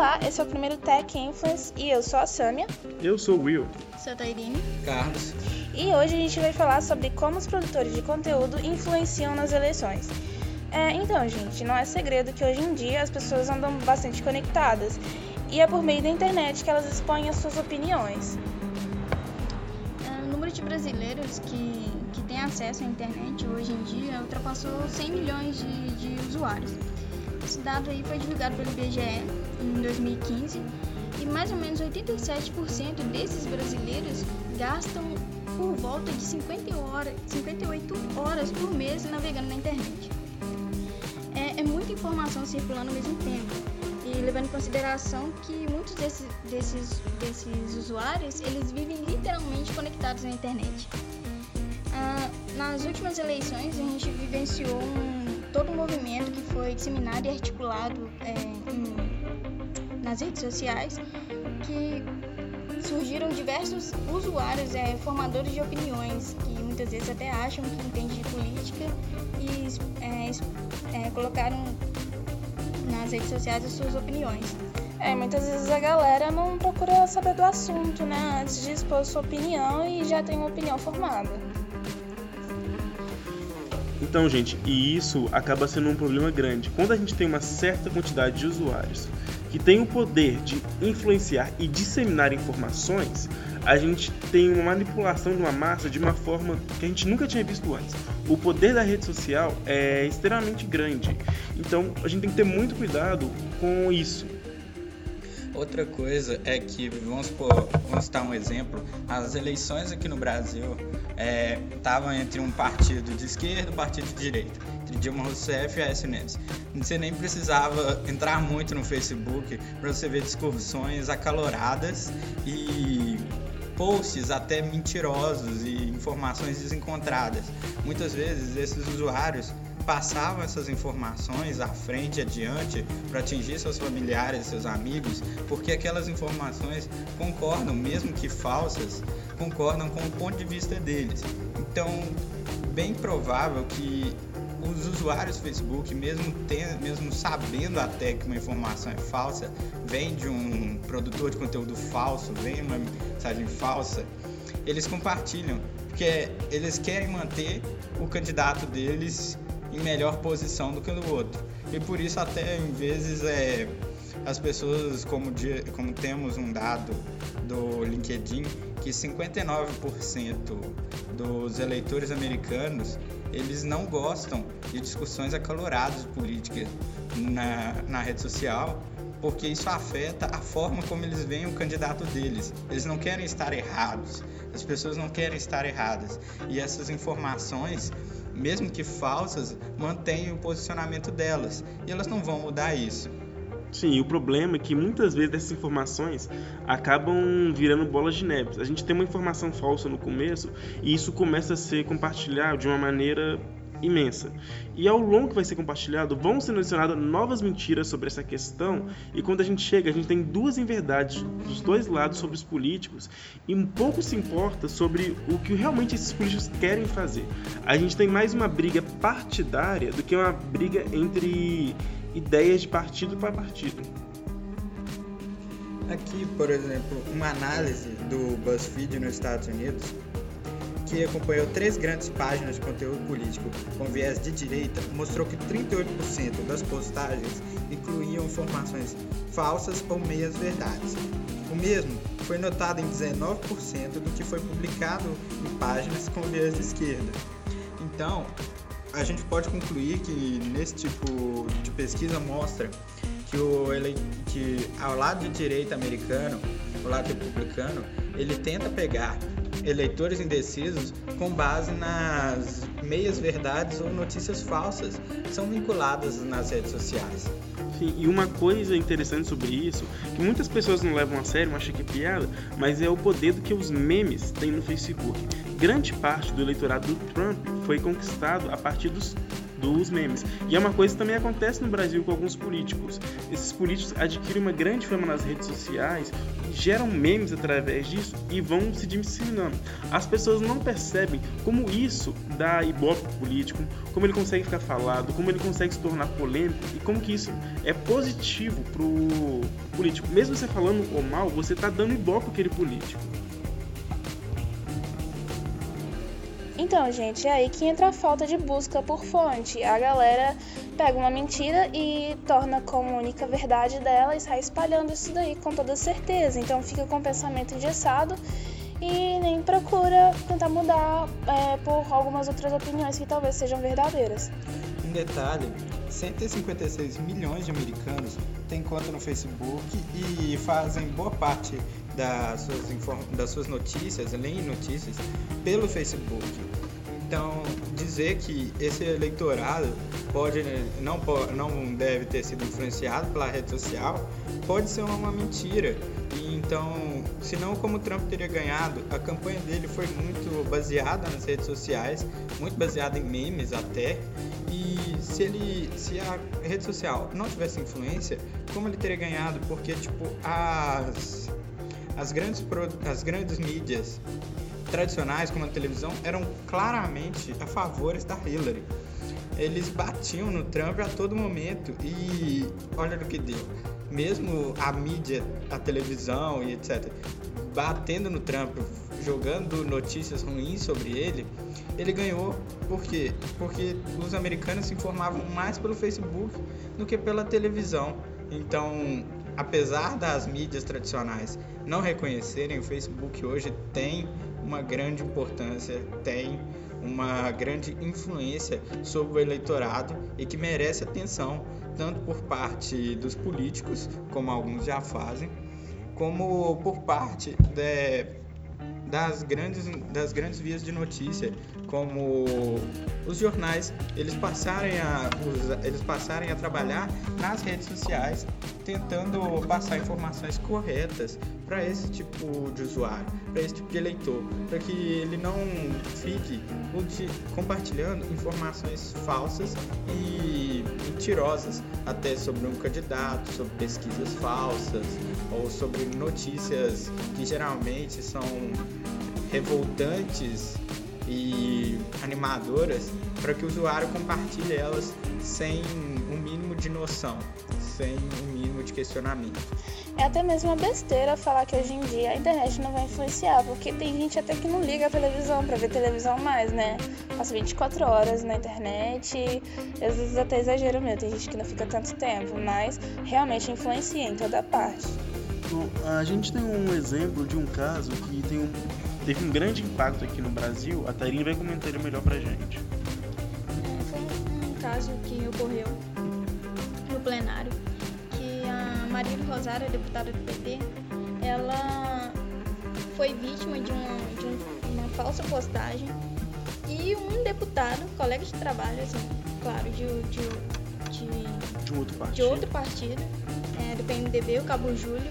Olá, esse é o primeiro Tech Influence e eu sou a Sâmia. Eu sou o Will. Sou a Tairine. Carlos. E hoje a gente vai falar sobre como os produtores de conteúdo influenciam nas eleições. Então, gente, não é segredo que hoje em dia as pessoas andam bastante conectadas e é por meio da internet que elas expõem as suas opiniões. O número de brasileiros que têm acesso à internet hoje em dia ultrapassou 100 milhões de usuários. Esse dado aí foi divulgado pelo IBGE em 2015 e mais ou menos 87% desses brasileiros gastam por volta de 58 horas por mês navegando na internet. É muita informação circulando ao mesmo tempo e levando em consideração que muitos desses usuários, eles vivem literalmente conectados na internet. Nas últimas eleições a gente vivenciou todo um movimento que foi disseminado e articulado nas redes sociais, que surgiram diversos usuários, formadores de opiniões, que muitas vezes até acham que entendem de política e colocaram nas redes sociais as suas opiniões. Muitas vezes a galera não procura saber do assunto, né, antes de expor sua opinião e já tem uma opinião formada. Então, gente, e isso acaba sendo um problema grande. Quando a gente tem uma certa quantidade de usuários que tem o poder de influenciar e disseminar informações, a gente tem uma manipulação de uma massa de uma forma que a gente nunca tinha visto antes. O poder da rede social é extremamente grande, então a gente tem que ter muito cuidado com isso. Outra coisa é que, vamos dar um exemplo, as eleições aqui no Brasil estavam entre um partido de esquerda e um partido de direita, entre Dilma Rousseff e a SNS. Você nem precisava entrar muito no Facebook para você ver discussões acaloradas e posts até mentirosos e informações desencontradas. Muitas vezes esses usuários passavam essas informações à frente e adiante para atingir seus familiares, seus amigos, porque aquelas informações concordam, mesmo que falsas, concordam com o ponto de vista deles. Então, bem provável que os usuários do Facebook, mesmo sabendo até que uma informação é falsa, vem de um produtor de conteúdo falso, vem uma mensagem falsa, eles compartilham, porque eles querem manter o candidato deles em melhor posição do que o do outro. E por isso até, em vezes, as pessoas, como temos um dado do LinkedIn, que 59% dos eleitores americanos, eles não gostam de discussões acaloradas de política na rede social, porque isso afeta a forma como eles veem o candidato deles. Eles não querem estar errados, as pessoas não querem estar erradas. E essas informações, mesmo que falsas, mantêm o posicionamento delas, e elas não vão mudar isso. Sim, e o problema é que muitas vezes essas informações acabam virando bolas de neve. A gente tem uma informação falsa no começo e isso começa a ser compartilhado de uma maneira imensa. E ao longo que vai ser compartilhado, vão sendo adicionadas novas mentiras sobre essa questão, e quando a gente tem duas inverdades dos dois lados sobre os políticos, e um pouco se importa sobre o que realmente esses políticos querem fazer. A gente tem mais uma briga partidária do que uma briga entre ideias de partido para partido. Aqui, por exemplo, uma análise do Buzzfeed nos Estados Unidos, que acompanhou três grandes páginas de conteúdo político com viés de direita, mostrou que 38% das postagens incluíam informações falsas ou meias-verdades. O mesmo foi notado em 19% do que foi publicado em páginas com viés de esquerda. Então, a gente pode concluir que nesse tipo de pesquisa mostra que ao lado de direita americano, o lado republicano, ele tenta pegar eleitores indecisos com base nas meias-verdades ou notícias falsas que são vinculadas nas redes sociais. Sim, e uma coisa interessante sobre isso, que muitas pessoas não levam a sério, acham que é piada, mas é o poder do que os memes têm no Facebook. Grande parte do eleitorado do Trump foi conquistado a partir dos memes. E é uma coisa que também acontece no Brasil com alguns políticos. Esses políticos adquirem uma grande fama nas redes sociais geram memes através disso e vão se disseminando. As pessoas não percebem como isso dá ibope político, como ele consegue ficar falado, como ele consegue se tornar polêmico e como que isso é positivo pro político. Mesmo você falando ou mal, você tá dando ibope àquele político. Então, gente, é aí que entra a falta de busca por fonte. A galera pega uma mentira e torna como única verdade dela e sai espalhando isso daí com toda certeza. Então fica com o pensamento engessado e nem procura tentar mudar por algumas outras opiniões que talvez sejam verdadeiras. Um detalhe, 156 milhões de americanos têm conta no Facebook e fazem boa parte das suas notícias, leem notícias pelo Facebook. Então, dizer que esse eleitorado não deve ter sido influenciado pela rede social pode ser uma mentira. E então, senão como o Trump teria ganhado? A campanha dele foi muito baseada nas redes sociais, muito baseada em memes até. E se a rede social não tivesse influência, como ele teria ganhado? Porque tipo as grandes mídias tradicionais, como a televisão, eram claramente a favores da Hillary. Eles batiam no Trump a todo momento e olha o que deu. Mesmo a mídia, a televisão e etc., batendo no Trump, jogando notícias ruins sobre ele, ele ganhou. Por quê? Porque os americanos se informavam mais pelo Facebook do que pela televisão. Então, apesar das mídias tradicionais não reconhecerem, o Facebook hoje tem uma grande importância, tem uma grande influência sobre o eleitorado e que merece atenção, tanto por parte dos políticos, como alguns já fazem, como por parte das grandes vias de notícia, como os jornais, eles passarem a trabalhar nas redes sociais, tentando passar informações corretas para esse tipo de usuário, para esse tipo de eleitor, para que ele não fique compartilhando informações falsas e mentirosas, até sobre um candidato, sobre pesquisas falsas ou sobre notícias que geralmente são revoltantes e animadoras, para que o usuário compartilhe elas sem um mínimo de noção, sem um mínimo de questionamento. É até mesmo uma besteira falar que hoje em dia a internet não vai influenciar, porque tem gente até que não liga a televisão para ver televisão mais, né? Passa 24 horas na internet, às vezes até exagero mesmo, tem gente que não fica tanto tempo, mas realmente influencia em toda parte. Bom, a gente tem um exemplo de um caso que teve um grande impacto aqui no Brasil. A Tairine vai comentar melhor pra gente. Foi um caso que ocorreu no plenário, que a Maria do Rosário, deputada do PT, ela foi vítima de uma falsa postagem e um deputado, colega de trabalho, assim, claro, de outro partido, do PMDB, o Cabo Júlio,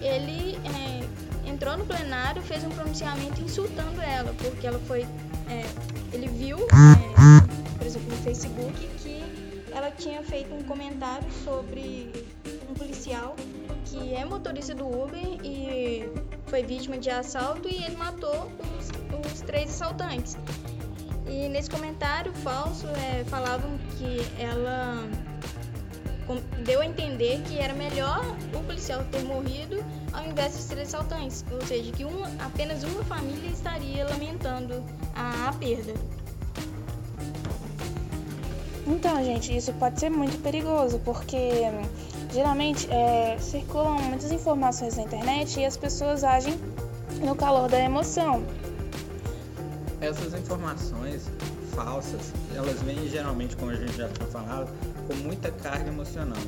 ele entrou no plenário, fez um pronunciamento insultando ela, porque ela foi... ele viu, por exemplo, no Facebook, que ela tinha feito um comentário sobre um policial que é motorista do Uber e foi vítima de assalto e ele matou os 3 assaltantes. E nesse comentário falso, falavam que ela deu a entender que era melhor o policial ter morrido ao invés dos 3 assaltantes, ou seja, que apenas uma família estaria lamentando a perda. Então, gente, isso pode ser muito perigoso, porque geralmente circulam muitas informações na internet e as pessoas agem no calor da emoção. Essas informações falsas, elas vêm geralmente, como a gente já está falando, com muita carga emocional.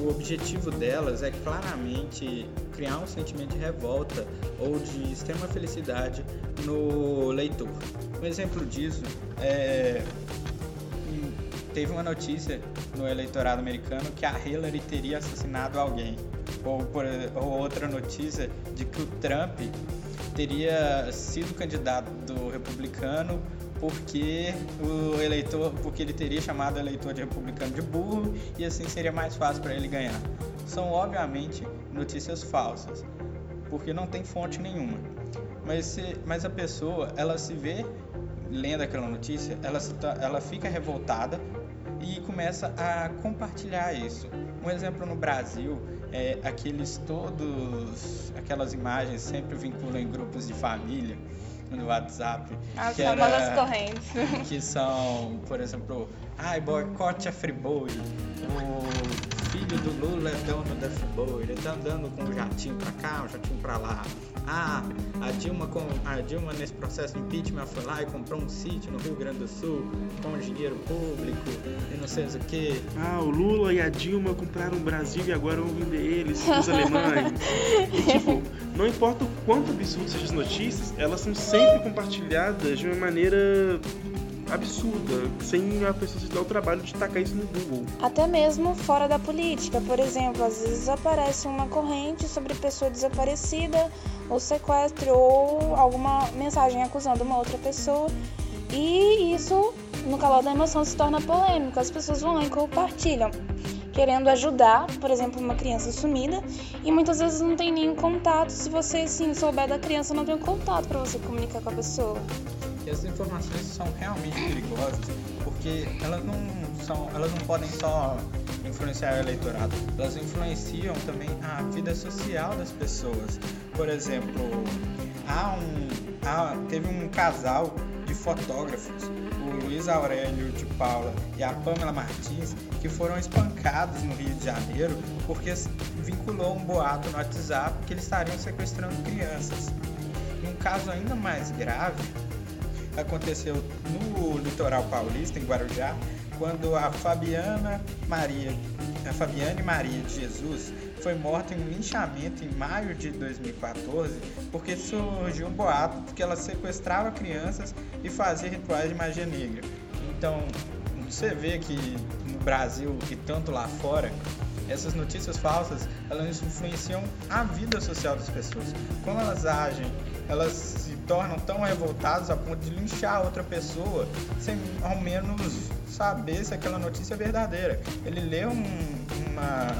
O objetivo delas é claramente criar um sentimento de revolta ou de extrema felicidade no leitor. Um exemplo disso é que teve uma notícia no eleitorado americano que a Hillary teria assassinado alguém, ou outra notícia de que o Trump teria sido candidato do republicano porque ele teria chamado o eleitor de republicano de burro e assim seria mais fácil para ele ganhar. São obviamente notícias falsas. porque não tem fonte nenhuma. Mas a pessoa, ela se vê lendo aquela notícia, ela fica revoltada e começa a compartilhar isso. Um exemplo no Brasil é aquelas imagens sempre vinculam em grupos de família no WhatsApp. As famosas correntes. Que são, por exemplo, boicote a Friboi, o filho do Lula é dono da Friboi, ele tá andando com um jatinho pra cá, um jatinho pra lá. A Dilma nesse processo de impeachment foi lá e comprou um sítio no Rio Grande do Sul com dinheiro público e não sei o que. O Lula e a Dilma compraram o Brasil e agora vão vender eles, os alemães. E, não importa o quanto absurdo sejam as notícias, elas são sempre compartilhadas de uma maneira absurda, sem a pessoa se dar o trabalho de tacar isso no Google. Até mesmo fora da política, por exemplo, às vezes aparece uma corrente sobre pessoa desaparecida, ou sequestro, ou alguma mensagem acusando uma outra pessoa, e isso, no calor da emoção, se torna polêmico. As pessoas vão lá e compartilham, querendo ajudar, por exemplo, uma criança sumida, e muitas vezes não tem nenhum contato. Se você, souber da criança, não tem um contato para você comunicar com a pessoa. E as informações são realmente perigosas, porque elas não podem só influenciar o eleitorado, elas influenciam também a vida social das pessoas. Por exemplo, teve um casal de fotógrafos, o Luiz Aurélio de Paula e a Pamela Martins, que foram espancados no Rio de Janeiro porque vinculou um boato no WhatsApp que eles estariam sequestrando crianças. Num caso ainda mais grave, aconteceu no litoral paulista, em Guarujá, quando a Fabiane Maria de Jesus foi morta em um linchamento em maio de 2014 porque surgiu um boato de que ela sequestrava crianças e fazia rituais de magia negra. Então, você vê que no Brasil e tanto lá fora, essas notícias falsas, elas influenciam a vida social das pessoas. Como elas agem, elas se tornam tão revoltadas a ponto de linchar outra pessoa sem ao menos saber se aquela notícia é verdadeira. Ele leu uma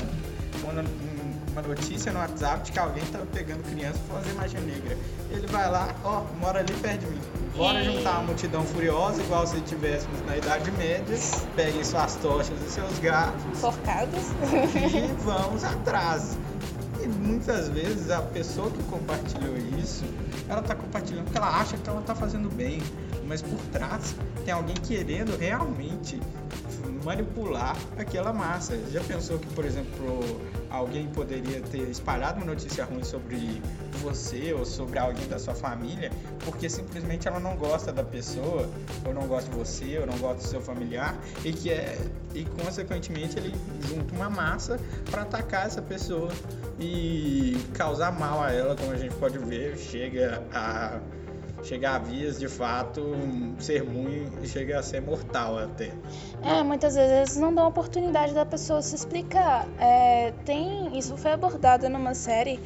notícia no WhatsApp de que alguém estava pegando criança para fazer magia negra. Ele vai lá, mora ali perto de mim. Bora juntar uma multidão furiosa, igual se estivéssemos na Idade Média. Peguem suas tochas e seus garfos. Forcados. E vamos atrás. E muitas vezes a pessoa que compartilhou isso, ela está compartilhando porque ela acha que ela está fazendo bem. Mas por trás tem alguém querendo realmente manipular aquela massa. Já pensou que, por exemplo, alguém poderia ter espalhado uma notícia ruim sobre você ou sobre alguém da sua família porque simplesmente ela não gosta da pessoa, ou não gosta de você, ou não gosta do seu familiar, e consequentemente ele junta uma massa para atacar essa pessoa e causar mal a ela, como a gente pode ver, chega a vias de fato ser ruim e chega a ser mortal até. Muitas vezes eles não dão a oportunidade da pessoa se explicar. Isso foi abordado numa série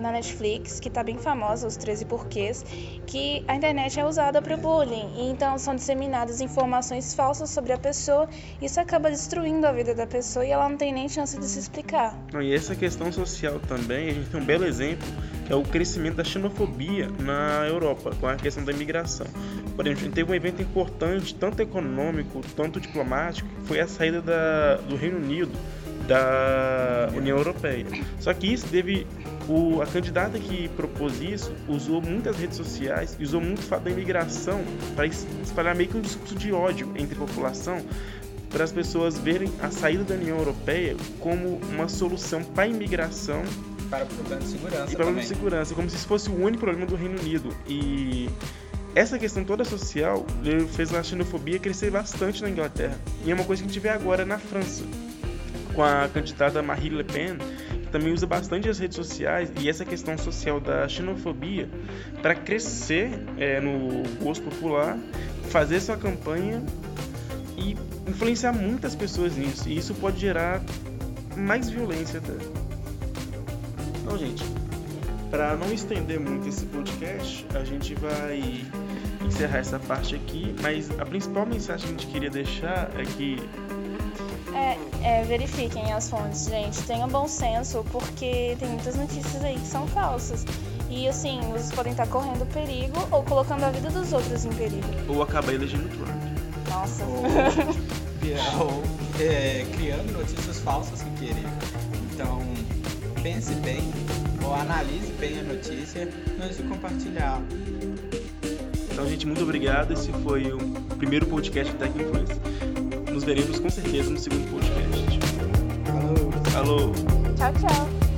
na Netflix, que está bem famosa, Os 13 Porquês, que a internet é usada para o bullying, e então são disseminadas informações falsas sobre a pessoa, isso acaba destruindo a vida da pessoa e ela não tem nem chance de se explicar. E essa questão social também, a gente tem um belo exemplo, é o crescimento da xenofobia na Europa, com a questão da imigração. Por exemplo, a gente teve um evento importante, tanto econômico, tanto diplomático, que foi a saída do Reino Unido da União Europeia. Só que isso teve... A candidata que propôs isso usou muitas redes sociais, usou muito o fato da imigração para espalhar meio que um discurso de ódio entre a população, para as pessoas verem a saída da União Europeia como uma solução para a imigração para o problema de segurança e para o problema de segurança, como se isso fosse o único problema do Reino Unido. E essa questão toda social fez a xenofobia crescer bastante na Inglaterra. E é uma coisa que a gente vê agora na França, com a candidata Marie Le Pen, que também usa bastante as redes sociais e essa questão social da xenofobia para crescer no gosto popular, fazer sua campanha e influenciar muitas pessoas nisso. E isso pode gerar mais violência até. Então, gente, para não estender muito esse podcast, a gente vai encerrar essa parte aqui, mas a principal mensagem que a gente queria deixar é que... verifiquem as fontes, gente. Tenham bom senso, porque tem muitas notícias aí que são falsas. E assim, vocês podem estar correndo perigo ou colocando a vida dos outros em perigo. Ou acabar elegendo Trump. Nossa. Ou criando notícias falsas sem querer. Então, pense bem ou analise bem a notícia antes de compartilhar. Então, gente, muito obrigado. Esse foi o primeiro podcast do Tech Influence. Nos veremos com certeza no segundo podcast. Falou. Tchau, tchau.